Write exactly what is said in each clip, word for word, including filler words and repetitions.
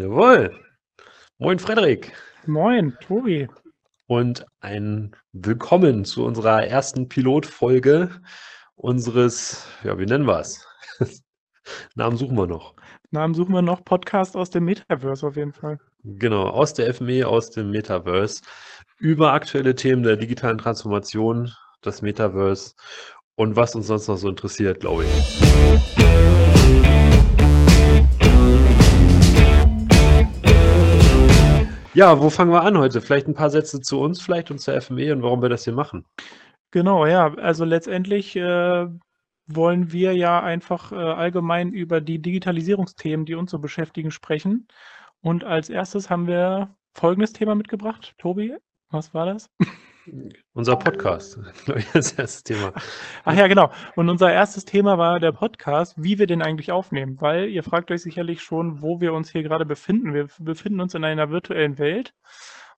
Jawohl. Moin, Frederik. Moin, Tobi. Und ein Willkommen zu unserer ersten Pilotfolge unseres, ja, wie nennen wir es? Namen suchen wir noch. Namen suchen wir noch. Podcast aus dem Metaverse auf jeden Fall. Genau, aus der F M E, aus dem Metaverse. Über aktuelle Themen der digitalen Transformation, das Metaverse und was uns sonst noch so interessiert, glaube ich. Ja, wo fangen wir an heute? Vielleicht ein paar Sätze zu uns vielleicht und zur F M E und warum wir das hier machen. Genau, ja. Also letztendlich äh, wollen wir ja einfach äh, allgemein über die Digitalisierungsthemen, die uns so beschäftigen, sprechen. Und als erstes haben wir folgendes Thema mitgebracht. Tobi, was war das? Unser Podcast, glaube ich, das erste Thema. Ach ja, genau. Und unser erstes Thema war der Podcast, wie wir den eigentlich aufnehmen. Weil ihr fragt euch sicherlich schon, wo wir uns hier gerade befinden. Wir befinden uns in einer virtuellen Welt.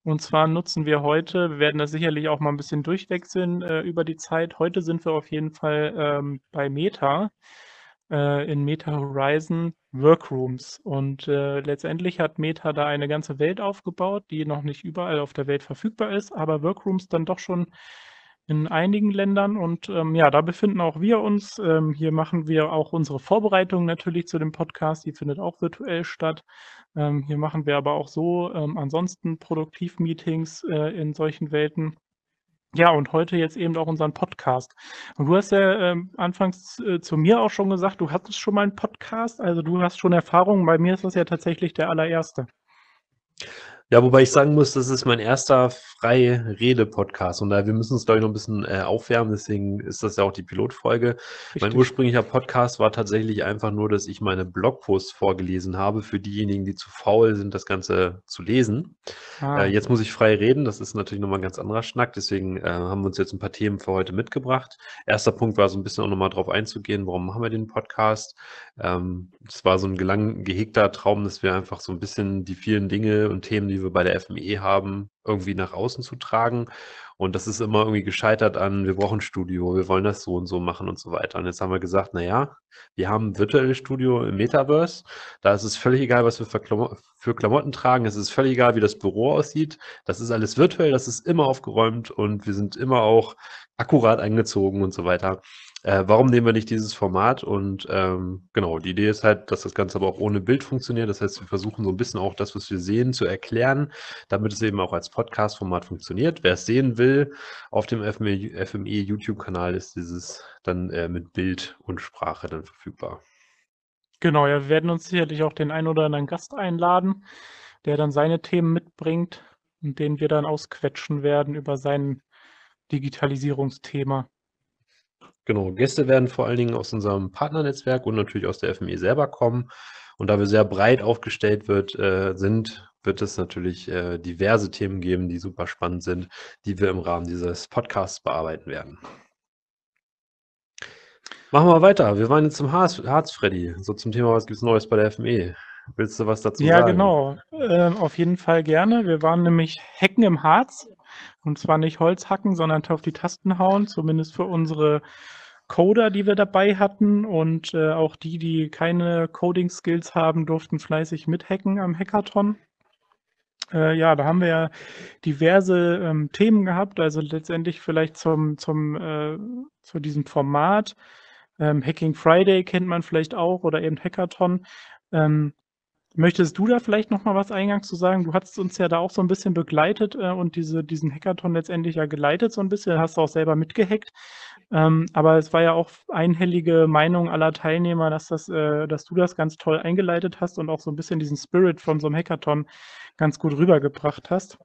Und zwar nutzen wir heute, wir werden das sicherlich auch mal ein bisschen durchwechseln äh, über die Zeit. Heute sind wir auf jeden Fall ähm, bei Meta, äh, in Meta Horizon Workrooms. Und äh, letztendlich hat Meta da eine ganze Welt aufgebaut, die noch nicht überall auf der Welt verfügbar ist, aber Workrooms dann doch schon in einigen Ländern. Und ähm, ja, da befinden auch wir uns. Ähm, hier machen wir auch unsere Vorbereitung natürlich zu dem Podcast. Die findet auch virtuell statt. Ähm, hier machen wir aber auch so ähm, ansonsten Produktiv-Meetings äh, in solchen Welten. Ja, und heute jetzt eben auch unseren Podcast. Und du hast ja ähm, anfangs äh, zu mir auch schon gesagt, du hattest schon mal einen Podcast, also du hast schon Erfahrungen. Bei mir ist das ja tatsächlich der allererste. Ja, wobei ich sagen muss, das ist mein erster Freirede-Podcast. Und da wir müssen uns, glaube ich, noch ein bisschen äh, aufwärmen, deswegen ist das ja auch die Pilotfolge. Richtig. Mein ursprünglicher Podcast war tatsächlich einfach nur, dass ich meine Blogposts vorgelesen habe für diejenigen, die zu faul sind, das Ganze zu lesen. Ah. Äh, jetzt muss ich frei reden, das ist natürlich nochmal ein ganz anderer Schnack, deswegen äh, haben wir uns jetzt ein paar Themen für heute mitgebracht. Erster Punkt war so ein bisschen auch nochmal drauf einzugehen, warum machen wir den Podcast? Es ähm, war so ein gelang- gehegter Traum, dass wir einfach so ein bisschen die vielen Dinge und Themen, die wir bei der F M E haben, irgendwie nach außen zu tragen. Und das ist immer irgendwie gescheitert an, wir brauchen ein Studio, wir wollen das so und so machen und so weiter. Und jetzt haben wir gesagt, naja, wir haben ein virtuelles Studio im Metaverse. Da ist es völlig egal, was wir für, Klamot- für Klamotten tragen. Es ist völlig egal, wie das Büro aussieht. Das ist alles virtuell, das ist immer aufgeräumt und wir sind immer auch akkurat angezogen und so weiter. Äh, warum nehmen wir nicht dieses Format? Und ähm, genau, die Idee ist halt, dass das Ganze aber auch ohne Bild funktioniert. Das heißt, wir versuchen so ein bisschen auch das, was wir sehen, zu erklären, damit es eben auch als Podcast-Format funktioniert. Wer es sehen will, auf dem F M E-YouTube-Kanal ist dieses dann äh, mit Bild und Sprache dann verfügbar. Genau, ja, wir werden uns sicherlich auch den einen oder anderen Gast einladen, der dann seine Themen mitbringt und den wir dann ausquetschen werden über sein Digitalisierungsthema. Genau, Gäste werden vor allen Dingen aus unserem Partnernetzwerk und natürlich aus der F M E selber kommen. Und da wir sehr breit aufgestellt wird, äh, sind, wird es natürlich äh, diverse Themen geben, die super spannend sind, die wir im Rahmen dieses Podcasts bearbeiten werden. Machen wir weiter. Wir waren jetzt zum Harz, Harz, Freddy. So zum Thema, was gibt es Neues bei der F M E? Willst du was dazu ja, sagen? Ja, genau. Äh, auf jeden Fall gerne. Wir waren nämlich Hacken im Harz. Und zwar nicht Holz hacken, sondern auf die Tasten hauen, zumindest für unsere Coder, die wir dabei hatten. Und äh, auch die, die keine Coding-Skills haben, durften fleißig mithacken am Hackathon. Äh, ja, da haben wir ja diverse ähm, Themen gehabt. Also letztendlich vielleicht zum, zum, äh, zu diesem Format. Ähm, Hacking Friday kennt man vielleicht auch oder eben Hackathon. Ähm, Möchtest du da vielleicht nochmal was eingangs zu sagen? Du hattest uns ja da auch so ein bisschen begleitet äh, und diese, diesen Hackathon letztendlich ja geleitet so ein bisschen, hast du auch selber mitgehackt. Ähm, aber es war ja auch einhellige Meinung aller Teilnehmer, dass, das, äh, dass du das ganz toll eingeleitet hast und auch so ein bisschen diesen Spirit von so einem Hackathon ganz gut rübergebracht hast.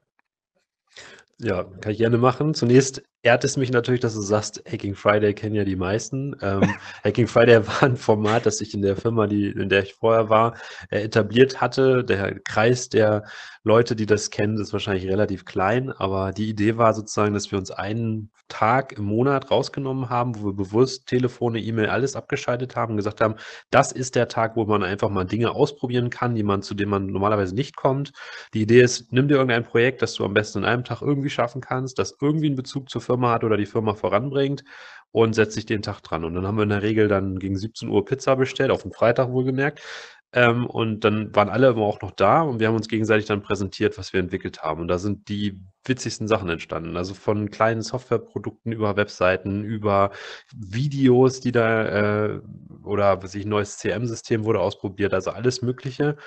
Ja, kann ich gerne machen. Zunächst ehrt es mich natürlich, dass du sagst, Hacking Friday kennen ja die meisten. Ähm, Hacking Friday war ein Format, das ich in der Firma, die, in der ich vorher war, äh, etabliert hatte. Der Kreis der Leute, die das kennen, ist wahrscheinlich relativ klein, aber die Idee war sozusagen, dass wir uns einen Tag im Monat rausgenommen haben, wo wir bewusst Telefone, E-Mail, alles abgeschaltet haben und gesagt haben, das ist der Tag, wo man einfach mal Dinge ausprobieren kann, jemand, zu dem man normalerweise nicht kommt. Die Idee ist, nimm dir irgendein Projekt, das du am besten in einem Tag irgendwie schaffen kannst, das irgendwie einen Bezug zur Firma hat oder die Firma voranbringt und setzt sich den Tag dran. Und dann haben wir in der Regel dann gegen siebzehn Uhr Pizza bestellt, auf den Freitag wohlgemerkt, Ähm, und dann waren alle immer auch noch da und wir haben uns gegenseitig dann präsentiert, was wir entwickelt haben. Und da sind die witzigsten Sachen entstanden. Also von kleinen Softwareprodukten über Webseiten, über Videos, die da äh, oder was ich, ein neues C M-System wurde ausprobiert, also alles Mögliche.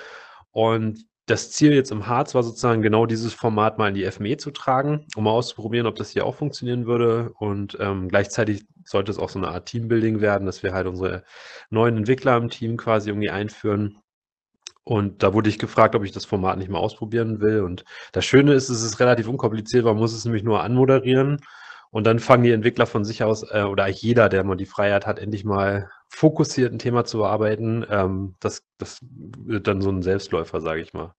Und das Ziel jetzt im Harz war sozusagen genau dieses Format mal in die F M E zu tragen, um mal auszuprobieren, ob das hier auch funktionieren würde. Und ähm, gleichzeitig sollte es auch so eine Art Teambuilding werden, dass wir halt unsere neuen Entwickler im Team quasi irgendwie einführen. Und da wurde ich gefragt, ob ich das Format nicht mal ausprobieren will. Und das Schöne ist, es ist relativ unkompliziert, man muss es nämlich nur anmoderieren. Und dann fangen die Entwickler von sich aus, äh, oder eigentlich jeder, der mal die Freiheit hat, endlich mal fokussiert ein Thema zu bearbeiten. Ähm, das, das wird dann so ein Selbstläufer, sage ich mal.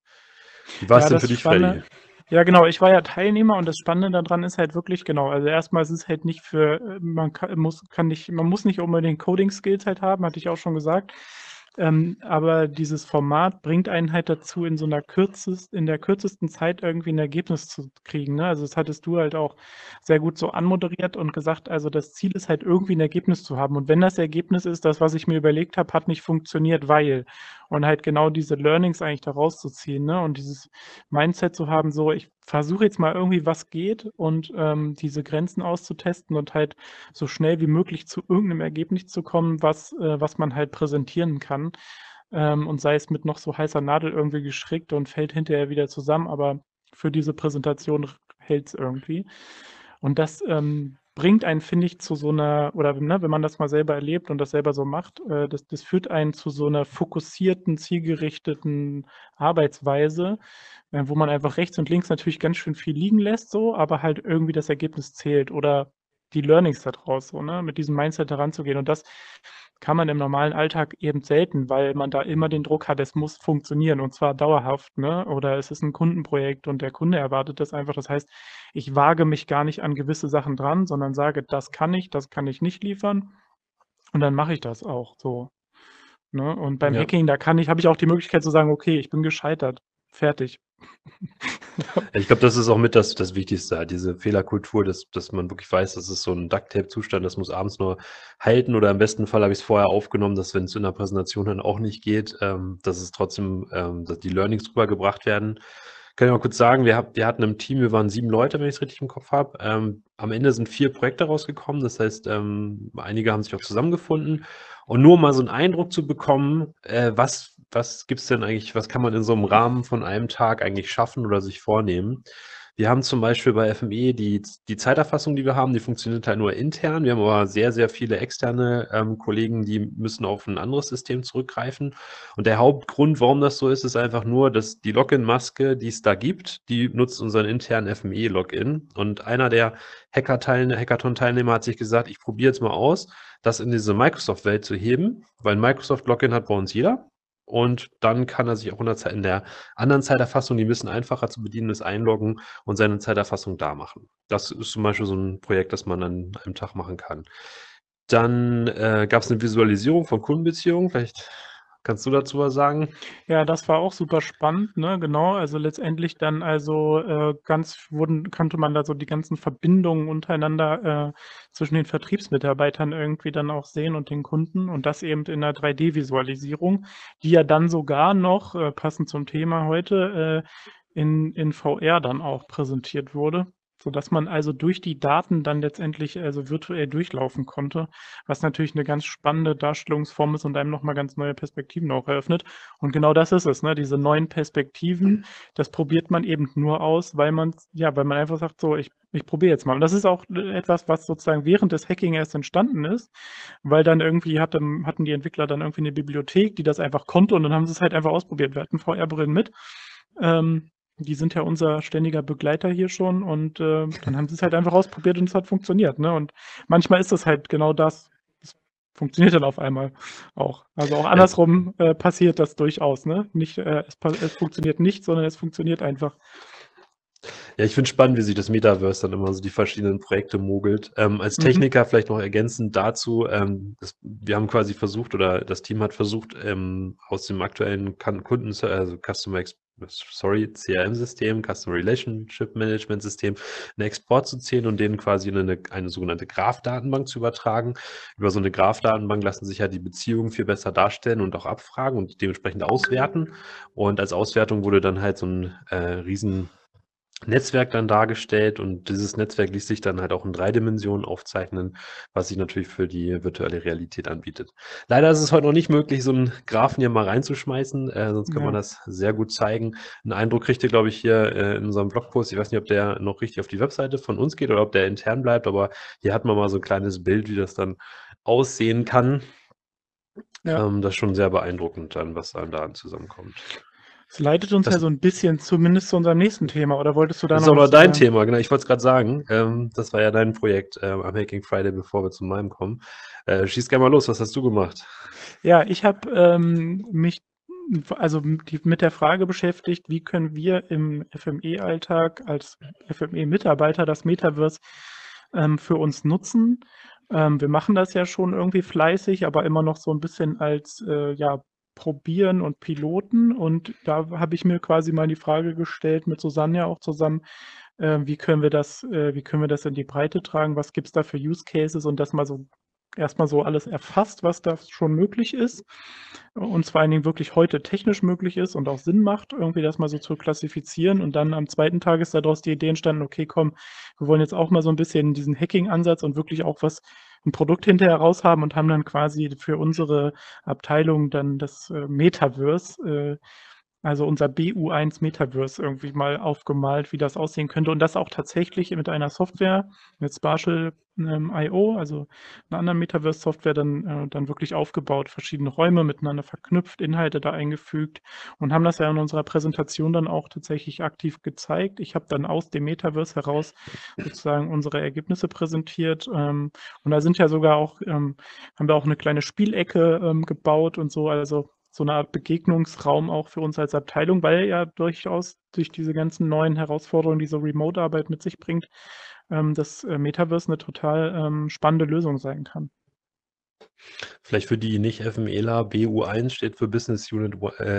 Wie war es denn für dich, Freddy? Ja, genau. Ich war ja Teilnehmer und das Spannende daran ist halt wirklich, genau, also erstmal ist es halt nicht für, man kann, muss, kann nicht, man muss nicht unbedingt Coding-Skills halt haben, hatte ich auch schon gesagt. Ähm, aber dieses Format bringt einen halt dazu, in so einer kürzest, in der kürzesten Zeit irgendwie ein Ergebnis zu kriegen. Ne? Also das hattest du halt auch sehr gut so anmoderiert und gesagt, also das Ziel ist halt irgendwie ein Ergebnis zu haben. Und wenn das Ergebnis ist, das, was ich mir überlegt habe, hat nicht funktioniert, weil. Und halt genau diese Learnings eigentlich daraus zu ziehen, ne? Und dieses Mindset zu haben, so ich versuche jetzt mal irgendwie, was geht und ähm, diese Grenzen auszutesten und halt so schnell wie möglich zu irgendeinem Ergebnis zu kommen, was, äh, was man halt präsentieren kann. Ähm, und sei es mit noch so heißer Nadel irgendwie geschrickt und fällt hinterher wieder zusammen, aber für diese Präsentation hält es irgendwie. Und das ähm, bringt einen, finde ich, zu so einer, oder ne, wenn man das mal selber erlebt und das selber so macht, äh, das, das führt einen zu so einer fokussierten, zielgerichteten Arbeitsweise, äh, wo man einfach rechts und links natürlich ganz schön viel liegen lässt, so, aber halt irgendwie das Ergebnis zählt oder die Learnings daraus, so, ne, mit diesem Mindset heranzugehen. Und das kann man im normalen Alltag eben selten, weil man da immer den Druck hat, es muss funktionieren und zwar dauerhaft, ne? Oder es ist ein Kundenprojekt und der Kunde erwartet das einfach. Das heißt, ich wage mich gar nicht an gewisse Sachen dran, sondern sage, das kann ich, das kann ich nicht liefern und dann mache ich das auch so. Ne? Und beim ja. Hacking, da kann ich, habe ich auch die Möglichkeit zu sagen, okay, ich bin gescheitert, fertig. Ich glaube, das ist auch mit das, das Wichtigste, diese Fehlerkultur, dass, dass man wirklich weiß, das ist so ein Ducktape-Zustand, das muss abends nur halten oder im besten Fall habe ich es vorher aufgenommen, dass wenn es in der Präsentation dann auch nicht geht, ähm, dass es trotzdem, ähm, dass die Learnings drüber gebracht werden. Kann ich mal kurz sagen, wir, hab, wir hatten im Team, wir waren sieben Leute, wenn ich es richtig im Kopf habe. Ähm, am Ende sind vier Projekte rausgekommen, das heißt, ähm, einige haben sich auch zusammengefunden. Und nur mal so einen Eindruck zu bekommen, äh, was, was gibt es denn eigentlich, was kann man in so einem Rahmen von einem Tag eigentlich schaffen oder sich vornehmen. Wir haben zum Beispiel bei F M E die, die Zeiterfassung, die wir haben, die funktioniert halt nur intern. Wir haben aber sehr, sehr viele externe ähm, Kollegen, die müssen auf ein anderes System zurückgreifen. Und der Hauptgrund, warum das so ist, ist einfach nur, dass die Login-Maske, die es da gibt, die nutzt unseren internen F M E-Login. Und einer der Hackathon-Teilnehmer hat sich gesagt, ich probiere jetzt mal aus, das in diese Microsoft-Welt zu heben, weil ein Microsoft-Login hat bei uns jeder. Und dann kann er sich auch in der, Zeit, in der anderen Zeiterfassung, die ein bisschen einfacher zu bedienen ist, einloggen und seine Zeiterfassung da machen. Das ist zum Beispiel so ein Projekt, das man an einem Tag machen kann. Dann äh, gab es eine Visualisierung von Kundenbeziehungen. Vielleicht kannst du dazu was sagen? Ja, das war auch super spannend, ne? Genau. Also letztendlich dann also äh, ganz wurden, konnte man da so die ganzen Verbindungen untereinander äh, zwischen den Vertriebsmitarbeitern irgendwie dann auch sehen und den Kunden und das eben in einer drei D-Visualisierung, die ja dann sogar noch, äh, passend zum Thema heute, äh, in, in V R dann auch präsentiert wurde. Sodass man also durch die Daten dann letztendlich also virtuell durchlaufen konnte, was natürlich eine ganz spannende Darstellungsform ist und einem nochmal ganz neue Perspektiven auch eröffnet. Und genau das ist es, ne? Diese neuen Perspektiven, das probiert man eben nur aus, weil man, ja, weil man einfach sagt, so, ich, ich probiere jetzt mal. Und das ist auch etwas, was sozusagen während des Hacking erst entstanden ist, weil dann irgendwie hatte, hatten die Entwickler dann irgendwie eine Bibliothek, die das einfach konnte und dann haben sie es halt einfach ausprobiert. Wir hatten V R-Brillen mit. Ähm, Die sind ja unser ständiger Begleiter hier schon und äh, dann haben sie es halt einfach ausprobiert und es hat funktioniert. Ne? Und manchmal ist das halt genau das. Es funktioniert dann auf einmal auch. Also auch andersrum äh, passiert das durchaus. Ne? Nicht, äh, es, es funktioniert nicht, sondern es funktioniert einfach. Ja, ich finde es spannend, wie sich das Metaverse dann immer so die verschiedenen Projekte mogelt. Ähm, als Techniker mhm. vielleicht noch ergänzend dazu, ähm, das, wir haben quasi versucht oder das Team hat versucht, ähm, aus dem aktuellen Kunden, also Customer Experience, sorry, C R M-System, Customer Relationship Management System, einen Export zu ziehen und den quasi in eine, eine sogenannte Graph-Datenbank zu übertragen. Über so eine Graph-Datenbank lassen sich ja die Beziehungen viel besser darstellen und auch abfragen und dementsprechend auswerten. Und als Auswertung wurde dann halt so ein äh, riesen Netzwerk dann dargestellt, und dieses Netzwerk ließ sich dann halt auch in drei Dimensionen aufzeichnen, was sich natürlich für die virtuelle Realität anbietet. Leider ist es heute noch nicht möglich, so einen Graphen hier mal reinzuschmeißen, äh, sonst kann ja. man das sehr gut zeigen. Einen Eindruck kriegt ihr, glaube ich, hier äh, in unserem Blogpost. Ich weiß nicht, ob der noch richtig auf die Webseite von uns geht oder ob der intern bleibt, aber hier hat man mal so ein kleines Bild, wie das dann aussehen kann. Ja. Ähm, das ist schon sehr beeindruckend dann, was dann da zusammenkommt. Das leitet uns das, ja so ein bisschen zumindest zu unserem nächsten Thema, oder wolltest du da das noch? Das ist aber dein Thema, genau. Ich wollte es gerade sagen. Ähm, das war ja dein Projekt äh, am Hacking Friday, bevor wir zu meinem kommen. Äh, schieß gerne mal los, was hast du gemacht? Ja, ich habe ähm, mich also die, mit der Frage beschäftigt, wie können wir im F M E-Alltag als F M E-Mitarbeiter das Metaverse ähm, für uns nutzen. Ähm, wir machen das ja schon irgendwie fleißig, aber immer noch so ein bisschen als, äh, ja, Probieren und Piloten, und da habe ich mir quasi mal die Frage gestellt, mit Susanne auch zusammen, äh, wie können wir das, äh, wie können wir das in die Breite tragen, was gibt es da für Use Cases, und das mal so erstmal so alles erfasst, was da schon möglich ist und vor allen Dingen wirklich heute technisch möglich ist und auch Sinn macht, irgendwie das mal so zu klassifizieren. Und dann am zweiten Tag ist daraus die Idee entstanden, okay, komm, wir wollen jetzt auch mal so ein bisschen diesen Hacking-Ansatz und wirklich auch was, ein Produkt hinterher raus haben, und haben dann quasi für unsere Abteilung dann das äh, Metaverse, äh, also unser B U eins Metaverse irgendwie mal aufgemalt, wie das aussehen könnte, und das auch tatsächlich mit einer Software, mit Spatial punkt I O, ähm, also einer anderen Metaverse-Software, dann, äh, dann wirklich aufgebaut, verschiedene Räume miteinander verknüpft, Inhalte da eingefügt, und haben das ja in unserer Präsentation dann auch tatsächlich aktiv gezeigt. Ich habe dann aus dem Metaverse heraus sozusagen unsere Ergebnisse präsentiert, ähm, und da sind ja sogar auch, ähm, haben wir auch eine kleine Spielecke ähm, gebaut und so, also so eine Art Begegnungsraum auch für uns als Abteilung, weil ja durchaus durch diese ganzen neuen Herausforderungen, die so Remote-Arbeit mit sich bringt, ähm, das Metaverse eine total ähm, spannende Lösung sein kann. Vielleicht für die nicht FMEler, B U eins steht für Business Unit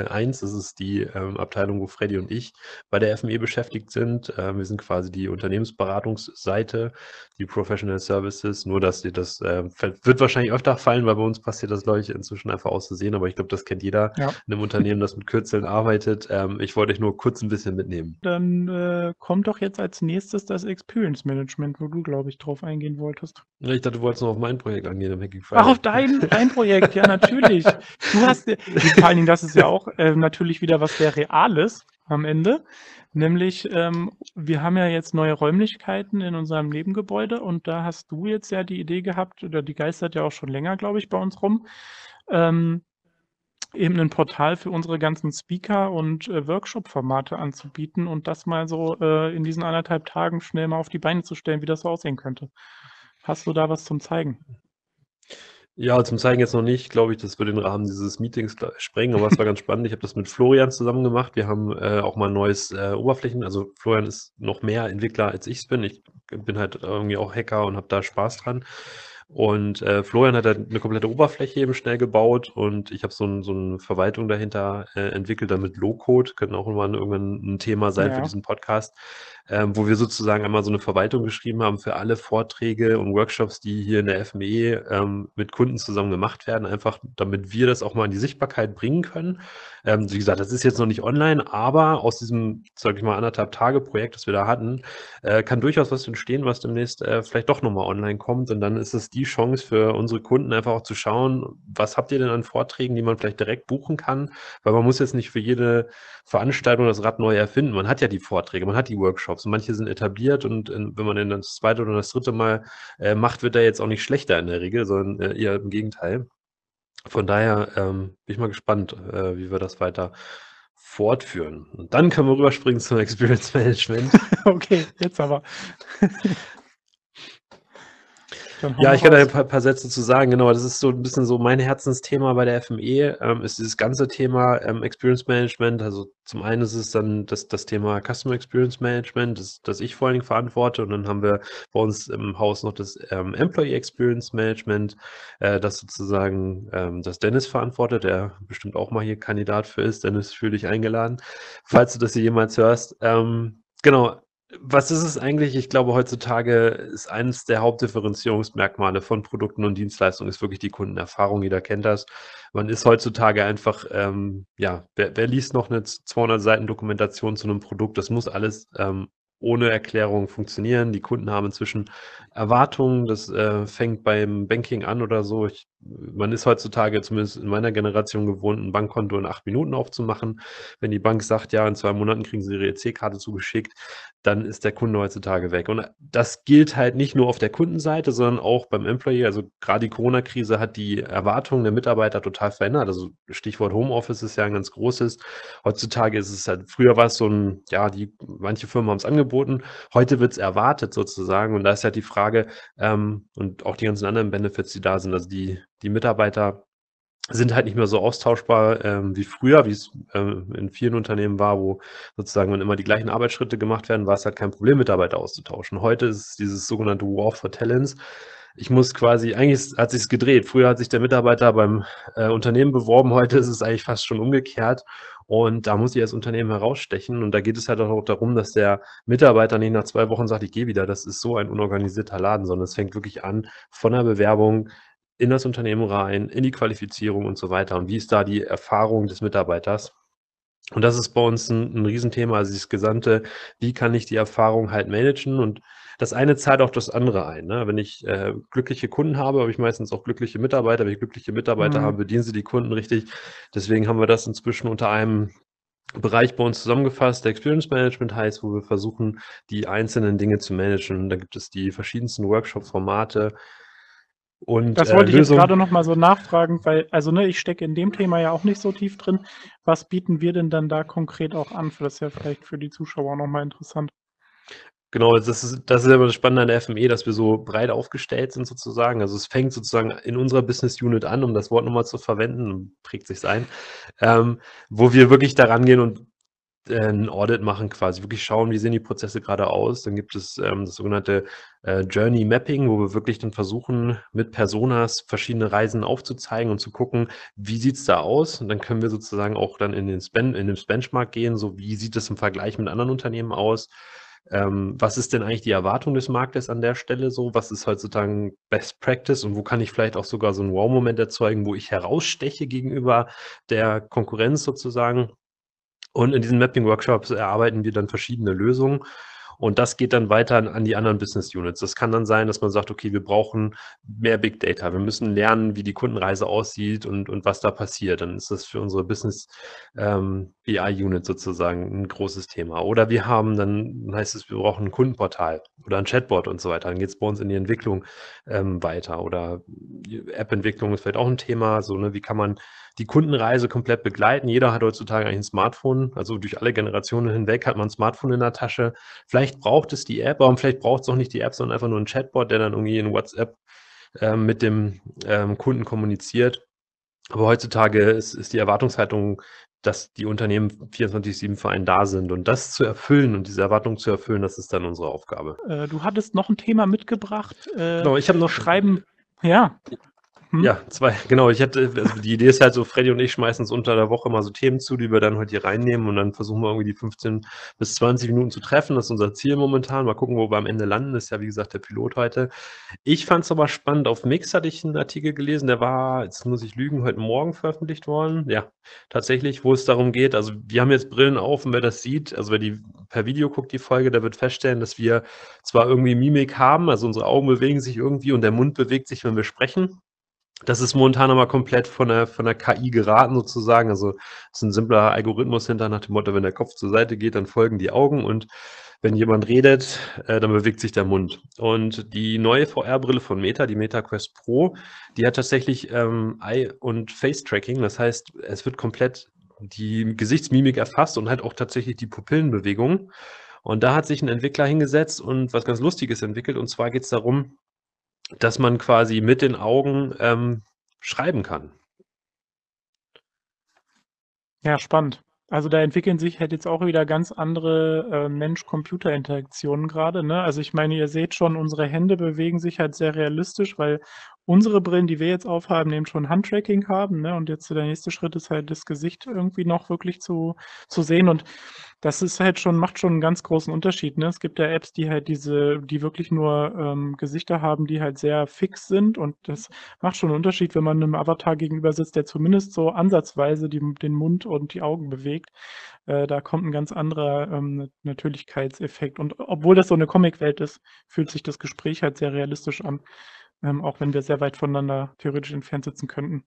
eins, das ist die ähm, Abteilung, wo Freddy und ich bei der F M E beschäftigt sind. Ähm, wir sind quasi die Unternehmensberatungsseite, die Professional Services, nur dass ihr das, äh, wird wahrscheinlich öfter fallen, weil bei uns passiert das, glaube ich, inzwischen einfach aus Versehen, aber ich glaube, das kennt jeder ja. in einem Unternehmen, das mit Kürzeln arbeitet. Ähm, ich wollte euch nur kurz ein bisschen mitnehmen. Dann äh, kommt doch jetzt als nächstes das Experience Management, wo du, glaube ich, drauf eingehen wolltest. Ich dachte, du wolltest noch auf mein Projekt angehen, im Hacking Friday. Ach, auf dein, dein Projekt, ja, natürlich. Du hast, vor allen Dingen, das ist ja auch äh, natürlich wieder was sehr Reales am Ende, nämlich ähm, wir haben ja jetzt neue Räumlichkeiten in unserem Nebengebäude, und da hast du jetzt ja die Idee gehabt, oder die geistert ja auch schon länger, glaube ich, bei uns rum, ähm, eben ein Portal für unsere ganzen Speaker- und äh, Workshop-Formate anzubieten und das mal so äh, in diesen anderthalb Tagen schnell mal auf die Beine zu stellen, wie das so aussehen könnte. Hast du da was zum Zeigen? Ja, zum Zeigen jetzt noch nicht, glaube ich, das würde den Rahmen dieses Meetings sprengen, aber es war ganz spannend. Ich habe das mit Florian zusammen gemacht. Wir haben äh, auch mal ein neues äh, Oberflächen. Also Florian ist noch mehr Entwickler, als ich es bin. Ich bin halt irgendwie auch Hacker und habe da Spaß dran. Und äh, Florian hat halt eine komplette Oberfläche eben schnell gebaut, und ich habe so, ein, so eine Verwaltung dahinter äh, entwickelt, damit Low-Code, könnte auch irgendwann, irgendwann ein Thema sein ja. für diesen Podcast, ähm, wo wir sozusagen einmal so eine Verwaltung geschrieben haben für alle Vorträge und Workshops, die hier in der F M E ähm, mit Kunden zusammen gemacht werden, einfach damit wir das auch mal in die Sichtbarkeit bringen können. Ähm, wie gesagt, das ist jetzt noch nicht online, aber aus diesem, sag ich mal, anderthalb Tage Projekt, das wir da hatten, äh, kann durchaus was entstehen, was demnächst äh, vielleicht doch nochmal online kommt, und dann ist es die Die Chance für unsere Kunden, einfach auch zu schauen, was habt ihr denn an Vorträgen, die man vielleicht direkt buchen kann, weil man muss jetzt nicht für jede Veranstaltung das Rad neu erfinden. Man hat ja die Vorträge, man hat die Workshops, und manche sind etabliert, und wenn man dann das zweite oder das dritte Mal äh, macht, wird er jetzt auch nicht schlechter in der Regel, sondern äh, eher im Gegenteil. Von daher ähm, bin ich mal gespannt, äh, wie wir das weiter fortführen. Und dann können wir rüberspringen zum Experience Management. Okay, jetzt aber. Ja, ich kann da ein paar, paar Sätze zu sagen. Genau, das ist so ein bisschen so mein Herzensthema bei der F M E, ähm, ist dieses ganze Thema ähm, Experience Management. Also zum einen ist es dann das, das Thema Customer Experience Management, das, das ich vor allen Dingen verantworte. Und dann haben wir bei uns im Haus noch das ähm, Employee Experience Management, äh, das sozusagen ähm, das Dennis verantwortet, der bestimmt auch mal hier Kandidat für ist. Dennis, fühl dich eingeladen, falls du das hier jemals hörst. Ähm, genau. Was ist es eigentlich? Ich glaube, heutzutage ist eines der Hauptdifferenzierungsmerkmale von Produkten und Dienstleistungen ist wirklich die Kundenerfahrung. Jeder kennt das. Man ist heutzutage einfach, ähm, ja, wer, wer liest noch eine zweihundert Seiten Dokumentation zu einem Produkt? Das muss alles ähm, ohne Erklärung funktionieren. Die Kunden haben inzwischen Erwartungen. Das äh, fängt beim Banking an oder so. Ich, man ist heutzutage, zumindest in meiner Generation, gewohnt, ein Bankkonto in acht Minuten aufzumachen. Wenn die Bank sagt, ja, in zwei Monaten kriegen sie ihre E C-Karte zugeschickt, dann ist der Kunde heutzutage weg. Und das gilt halt nicht nur auf der Kundenseite, sondern auch beim Employee. Also gerade die Corona-Krise hat die Erwartungen der Mitarbeiter total verändert. Also Stichwort Homeoffice ist ja ein ganz großes. Heutzutage ist es halt, früher war es so ein, ja, die manche Firmen haben es angeboten, heute wird es erwartet sozusagen. Und da ist halt die Frage, ähm, und auch die ganzen anderen Benefits, die da sind, also die, die Mitarbeiter sind halt nicht mehr so austauschbar ähm, wie früher, wie es ähm, in vielen Unternehmen war, wo sozusagen, wenn immer die gleichen Arbeitsschritte gemacht werden, war es halt kein Problem, Mitarbeiter auszutauschen. Heute ist dieses sogenannte War for Talents. Ich muss quasi, eigentlich hat sich es gedreht. Früher hat sich der Mitarbeiter beim äh, Unternehmen beworben, heute ist es eigentlich fast schon umgekehrt. Und da muss ich als Unternehmen herausstechen. Und da geht es halt auch darum, dass der Mitarbeiter nicht nach zwei Wochen sagt, ich gehe wieder. Das ist so ein unorganisierter Laden, sondern es fängt wirklich an von der Bewerbung in das Unternehmen rein, in die Qualifizierung und so weiter. Und wie ist da die Erfahrung des Mitarbeiters? Und das ist bei uns ein, ein Riesenthema, also dieses gesamte, wie kann ich die Erfahrung halt managen? Und das eine zahlt auch das andere ein. Ne? Wenn ich äh, glückliche Kunden habe, habe ich meistens auch glückliche Mitarbeiter. Wenn ich glückliche Mitarbeiter mhm. habe, bedienen sie die Kunden richtig. Deswegen haben wir das inzwischen unter einem Bereich bei uns zusammengefasst, der Experience Management heißt, wo wir versuchen, die einzelnen Dinge zu managen. Und da gibt es die verschiedensten Workshop-Formate. Und, das wollte äh, ich jetzt gerade noch mal so nachfragen, weil, also ne, ich stecke in dem Thema ja auch nicht so tief drin. Was bieten wir denn dann da konkret auch an? Das ist ja vielleicht für die Zuschauer nochmal interessant. Genau, das ist, das ist aber das Spannende an der F M E, dass wir so breit aufgestellt sind sozusagen. Also es fängt sozusagen in unserer Business Unit an, um das Wort nochmal zu verwenden, prägt sich ein, ähm, wo wir wirklich da rangehen und ein Audit machen quasi, wirklich schauen, wie sehen die Prozesse gerade aus. Dann gibt es ähm, das sogenannte äh, Journey Mapping, wo wir wirklich dann versuchen, mit Personas verschiedene Reisen aufzuzeigen und zu gucken, wie sieht es da aus. Und dann können wir sozusagen auch dann in den Spen- in den Benchmark gehen, so wie sieht es im Vergleich mit anderen Unternehmen aus. Ähm, was ist denn eigentlich die Erwartung des Marktes an der Stelle so? Was ist heutzutage Best Practice und wo kann ich vielleicht auch sogar so einen Wow-Moment erzeugen, wo ich heraussteche gegenüber der Konkurrenz sozusagen? Und in diesen Mapping-Workshops erarbeiten wir dann verschiedene Lösungen und das geht dann weiter an die anderen Business-Units. Das kann dann sein, dass man sagt, okay, wir brauchen mehr Big Data, wir müssen lernen, wie die Kundenreise aussieht und, und was da passiert. Dann ist das für unsere Business-B I-Unit ähm, sozusagen ein großes Thema. Oder wir haben, dann heißt es, wir brauchen ein Kundenportal oder ein Chatbot und so weiter. Dann geht es bei uns in die Entwicklung ähm, weiter oder App-Entwicklung ist vielleicht auch ein Thema. So, ne, wie kann man die Kundenreise komplett begleiten. Jeder hat heutzutage eigentlich ein Smartphone, also durch alle Generationen hinweg hat man ein Smartphone in der Tasche. Vielleicht braucht es die App, aber vielleicht braucht es auch nicht die App, sondern einfach nur einen Chatbot, der dann irgendwie in WhatsApp äh, mit dem ähm, Kunden kommuniziert. Aber heutzutage ist, ist die Erwartungshaltung, dass die Unternehmen vierundzwanzig sieben für einen da sind. Und das zu erfüllen und diese Erwartung zu erfüllen, das ist dann unsere Aufgabe. Äh, du hattest noch ein Thema mitgebracht. Äh, genau, ich habe noch Schreiben. Ja. Hm? Ja, zwei, genau. Ich hatte, also die Idee ist halt so, Freddy und ich schmeißen uns unter der Woche mal so Themen zu, die wir dann heute hier reinnehmen und dann versuchen wir irgendwie die fünfzehn bis zwanzig Minuten zu treffen. Das ist unser Ziel momentan. Mal gucken, wo wir am Ende landen. Das ist ja, wie gesagt, der Pilot heute. Ich fand es aber spannend. Auf Mix hatte ich einen Artikel gelesen, der war, jetzt muss ich lügen, heute Morgen veröffentlicht worden. Ja, tatsächlich, wo es darum geht. Also wir haben jetzt Brillen auf und wer das sieht, also wer die per Video guckt, die Folge, der wird feststellen, dass wir zwar irgendwie Mimik haben, also unsere Augen bewegen sich irgendwie und der Mund bewegt sich, wenn wir sprechen. Das ist momentan aber komplett von der, von der K I geraten sozusagen. Also es ist ein simpler Algorithmus hinter, nach dem Motto, wenn der Kopf zur Seite geht, dann folgen die Augen und wenn jemand redet, äh, dann bewegt sich der Mund. Und die neue V R-Brille von Meta, die Meta Quest Pro, die hat tatsächlich ähm, Eye- und Face-Tracking. Das heißt, es wird komplett die Gesichtsmimik erfasst und halt auch tatsächlich die Pupillenbewegung. Und da hat sich ein Entwickler hingesetzt und was ganz Lustiges entwickelt. Und zwar geht es darum, dass man quasi mit den Augen ähm, schreiben kann. Ja, spannend. Also da entwickeln sich halt jetzt auch wieder ganz andere äh, Mensch-Computer-Interaktionen gerade, ne? Also ich meine, ihr seht schon, unsere Hände bewegen sich halt sehr realistisch, weil unsere Brillen, die wir jetzt aufhaben, eben schon Handtracking haben, ne? Und jetzt der nächste Schritt ist halt, das Gesicht irgendwie noch wirklich zu, zu sehen. Und das ist halt schon, macht schon einen ganz großen Unterschied, ne? Es gibt ja Apps, die halt diese, die wirklich nur ähm, Gesichter haben, die halt sehr fix sind, und das macht schon einen Unterschied, wenn man einem Avatar gegenüber sitzt, der zumindest so ansatzweise die, den Mund und die Augen bewegt. Äh, da kommt ein ganz anderer ähm, Natürlichkeitseffekt, und obwohl das so eine Comicwelt ist, fühlt sich das Gespräch halt sehr realistisch an, ähm, auch wenn wir sehr weit voneinander theoretisch entfernt sitzen könnten.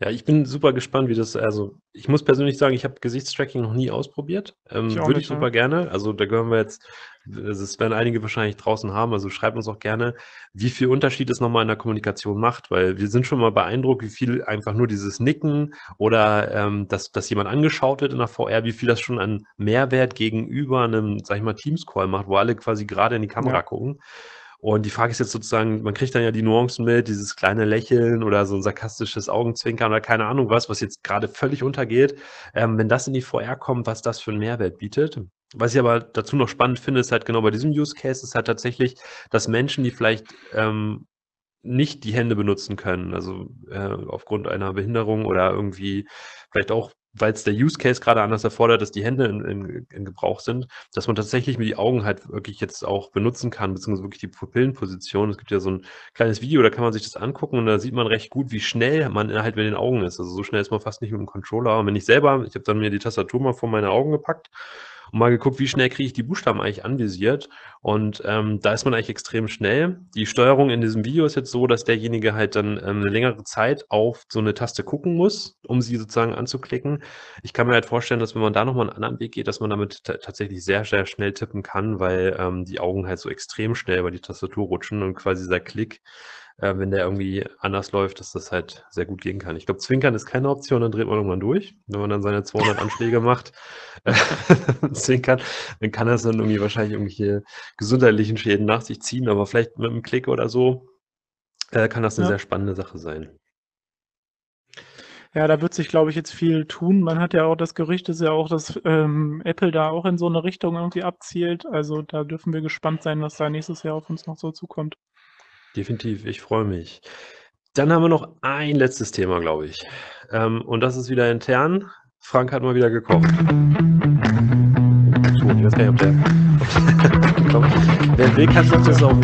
Ja, ich bin super gespannt, wie das, also ich muss persönlich sagen, ich habe Gesichtstracking noch nie ausprobiert, ähm, ich würde ich super ja. gerne, also da gehören wir jetzt, das werden einige wahrscheinlich draußen haben, also schreibt uns auch gerne, wie viel Unterschied es nochmal in der Kommunikation macht, weil wir sind schon mal beeindruckt, wie viel einfach nur dieses Nicken oder ähm, dass, dass jemand angeschaut wird in der V R, wie viel das schon an Mehrwert gegenüber einem, sag ich mal, Teams-Call macht, wo alle quasi gerade in die Kamera ja. gucken. Und die Frage ist jetzt sozusagen, man kriegt dann ja die Nuancen mit, dieses kleine Lächeln oder so ein sarkastisches Augenzwinkern oder keine Ahnung was, was jetzt gerade völlig untergeht. Ähm, wenn das in die V R kommt, was das für einen Mehrwert bietet. Was ich aber dazu noch spannend finde, ist halt genau bei diesem Use Case, ist halt tatsächlich, dass Menschen, die vielleicht ähm, nicht die Hände benutzen können, also äh, aufgrund einer Behinderung oder irgendwie vielleicht auch, weil es der Use Case gerade anders erfordert, dass die Hände in, in, in Gebrauch sind, dass man tatsächlich mit die Augen halt wirklich jetzt auch benutzen kann, beziehungsweise wirklich die Pupillenposition. Es gibt ja so ein kleines Video, da kann man sich das angucken, und da sieht man recht gut, wie schnell man halt mit den Augen ist. Also so schnell ist man fast nicht mit dem Controller. Und wenn ich selber, ich habe dann mir die Tastatur mal vor meine Augen gepackt und mal geguckt, wie schnell kriege ich die Buchstaben eigentlich anvisiert, und ähm, da ist man eigentlich extrem schnell. Die Steuerung in diesem Video ist jetzt so, dass derjenige halt dann ähm, eine längere Zeit auf so eine Taste gucken muss, um sie sozusagen anzuklicken. Ich kann mir halt vorstellen, dass wenn man da nochmal einen anderen Weg geht, dass man damit tatsächlich sehr, sehr schnell tippen kann, weil ähm, die Augen halt so extrem schnell über die Tastatur rutschen und quasi dieser Klick, äh, wenn der irgendwie anders läuft, dass das halt sehr gut gehen kann. Ich glaube, Zwinkern ist keine Option, dann dreht man irgendwann durch. Wenn man dann seine zweihundert Anschläge macht, äh, zwinkern, dann kann das dann irgendwie wahrscheinlich irgendwelche gesundheitlichen Schäden nach sich ziehen, aber vielleicht mit einem Klick oder so äh, kann das eine ja. sehr spannende Sache sein. Ja, da wird sich, glaube ich, jetzt viel tun. Man hat ja auch das Gerücht, ist ja auch, dass ähm, Apple da auch in so eine Richtung irgendwie abzielt. Also da dürfen wir gespannt sein, was da nächstes Jahr auf uns noch so zukommt. Definitiv, ich freue mich. Dann haben wir noch ein letztes Thema, glaube ich. Ähm, und das ist wieder intern. Frank hat mal wieder gekocht. Ich weiß gar nicht, ob der... Wer will, kann sich das auf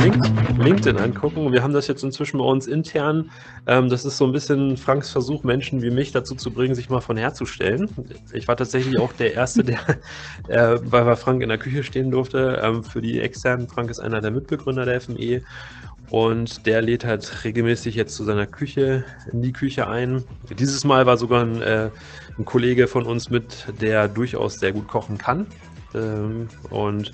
LinkedIn angucken. Wir haben das jetzt inzwischen bei uns intern. Das ist so ein bisschen Franks Versuch, Menschen wie mich dazu zu bringen, sich mal von herzustellen. Ich war tatsächlich auch der Erste, der äh, bei Frank in der Küche stehen durfte. Ähm, für die externen, Frank ist einer der Mitbegründer der F M E. Und der lädt halt regelmäßig jetzt zu seiner Küche, in die Küche ein. Dieses Mal war sogar ein, äh, ein Kollege von uns mit, der durchaus sehr gut kochen kann. Ähm, und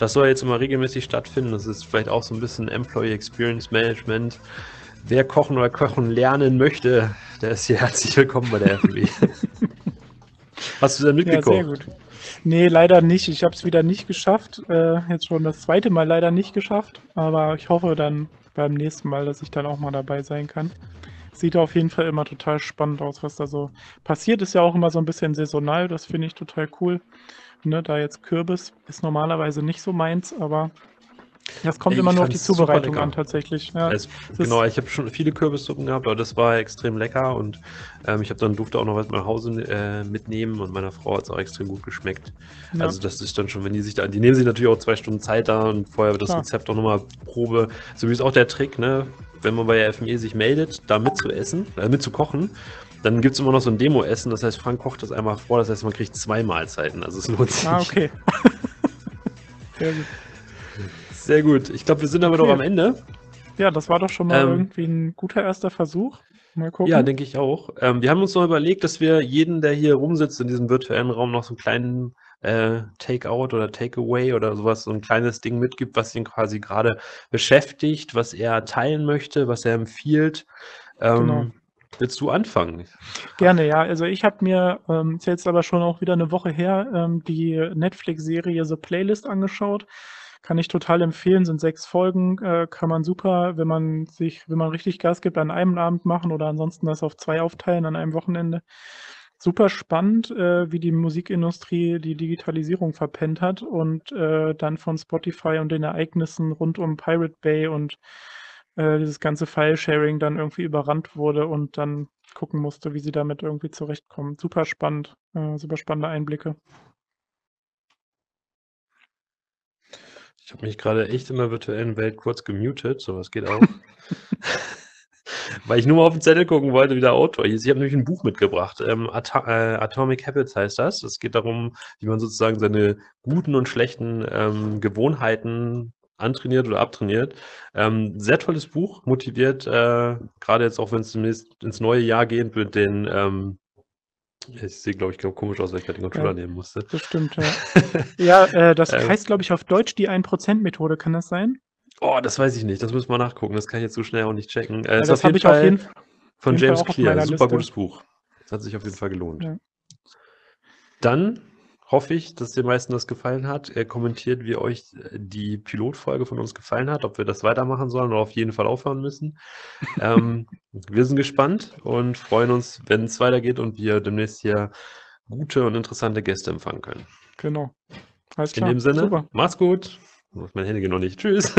das soll jetzt immer regelmäßig stattfinden. Das ist vielleicht auch so ein bisschen Employee Experience Management. Wer kochen oder kochen lernen möchte, der ist hier herzlich willkommen bei der F M E. Hast du denn mitgekocht? Ja, sehr gut. Nee, leider nicht. Ich habe es wieder nicht geschafft. Äh, jetzt schon das zweite Mal leider nicht geschafft. Aber ich hoffe dann beim nächsten Mal, dass ich dann auch mal dabei sein kann. Sieht auf jeden Fall immer total spannend aus, was da so passiert. Ist ja auch immer so ein bisschen saisonal. Das finde ich total cool. Ne, da jetzt Kürbis ist normalerweise nicht so meins, aber das kommt Ey, immer nur auf die Zubereitung an tatsächlich. Ja, es, es genau, ich habe schon viele Kürbissuppen gehabt, aber das war extrem lecker, und ähm, ich habe dann durfte auch noch was nach Hause äh, mitnehmen, und meiner Frau hat es auch extrem gut geschmeckt. Ja. Also das ist dann schon, wenn die sich da, die nehmen sich natürlich auch zwei Stunden Zeit da, und vorher wird das Klar. Rezept auch nochmal Probe. So wie ist auch der Trick, ne? Wenn man bei der F M E sich meldet, da mitzuessen, äh, mitzukochen, dann gibt es immer noch so ein Demo-Essen, das heißt, Frank kocht das einmal vor, das heißt, man kriegt zwei Mahlzeiten, also es lohnt sich. Ah, okay. Sehr gut. Sehr gut. Ich glaube, wir sind aber okay. doch am Ende. Ja, das war doch schon mal ähm, irgendwie ein guter erster Versuch. Mal gucken. Ja, denke ich auch. Ähm, wir haben uns noch überlegt, dass wir jeden, der hier rumsitzt in diesem virtuellen Raum, noch so einen kleinen äh, Take-out oder Take-away oder sowas, so ein kleines Ding mitgibt, was ihn quasi gerade beschäftigt, was er teilen möchte, was er empfiehlt. Ähm, genau. Willst du anfangen? Gerne, ja. Also ich habe mir, ähm, ist jetzt aber schon auch wieder eine Woche her, ähm, die Netflix-Serie The Playlist angeschaut. Kann ich total empfehlen, sind sechs Folgen, äh, kann man super, wenn man sich, wenn man richtig Gas gibt, an einem Abend machen oder ansonsten das auf zwei aufteilen an einem Wochenende. Super spannend, äh, wie die Musikindustrie die Digitalisierung verpennt hat und äh, dann von Spotify und den Ereignissen rund um Pirate Bay und äh, dieses ganze File-Sharing dann irgendwie überrannt wurde und dann gucken musste, wie sie damit irgendwie zurechtkommen. Super spannend, äh, super spannende Einblicke. Ich habe mich gerade echt in der virtuellen Welt kurz gemutet, sowas geht auch. Weil ich nur mal auf den Zettel gucken wollte, wie der Autor ist. Ich habe nämlich ein Buch mitgebracht, ähm, At äh, Atomic Habits heißt das. Es geht darum, wie man sozusagen seine guten und schlechten ähm, Gewohnheiten antrainiert oder abtrainiert. Ähm, sehr tolles Buch, motiviert, äh, gerade jetzt auch, wenn es demnächst ins neue Jahr geht mit den... Ähm, Ich sehe, glaube ich, glaub, komisch aus, weil ich gerade den Controller ja, nehmen musste. Das stimmt, ja. ja, äh, das ähm, heißt, glaube ich, auf Deutsch die ein Prozent Methode, kann das sein? Oh, das weiß ich nicht, das müssen wir nachgucken, das kann ich jetzt so schnell auch nicht checken. Äh, ja, das habe ich auf jeden Fall von jeden James Clear, super Liste. Gutes Buch. Das hat sich auf jeden Fall gelohnt. Ja. Dann hoffe ich, dass den meisten das gefallen hat. Er kommentiert, wie euch die Pilotfolge von uns gefallen hat, ob wir das weitermachen sollen oder auf jeden Fall aufhören müssen. ähm, wir sind gespannt und freuen uns, wenn es weitergeht und wir demnächst hier gute und interessante Gäste empfangen können. Genau. Alles klar. In dem Sinne, super. Macht's gut. Meine Hände gehen noch nicht. Tschüss.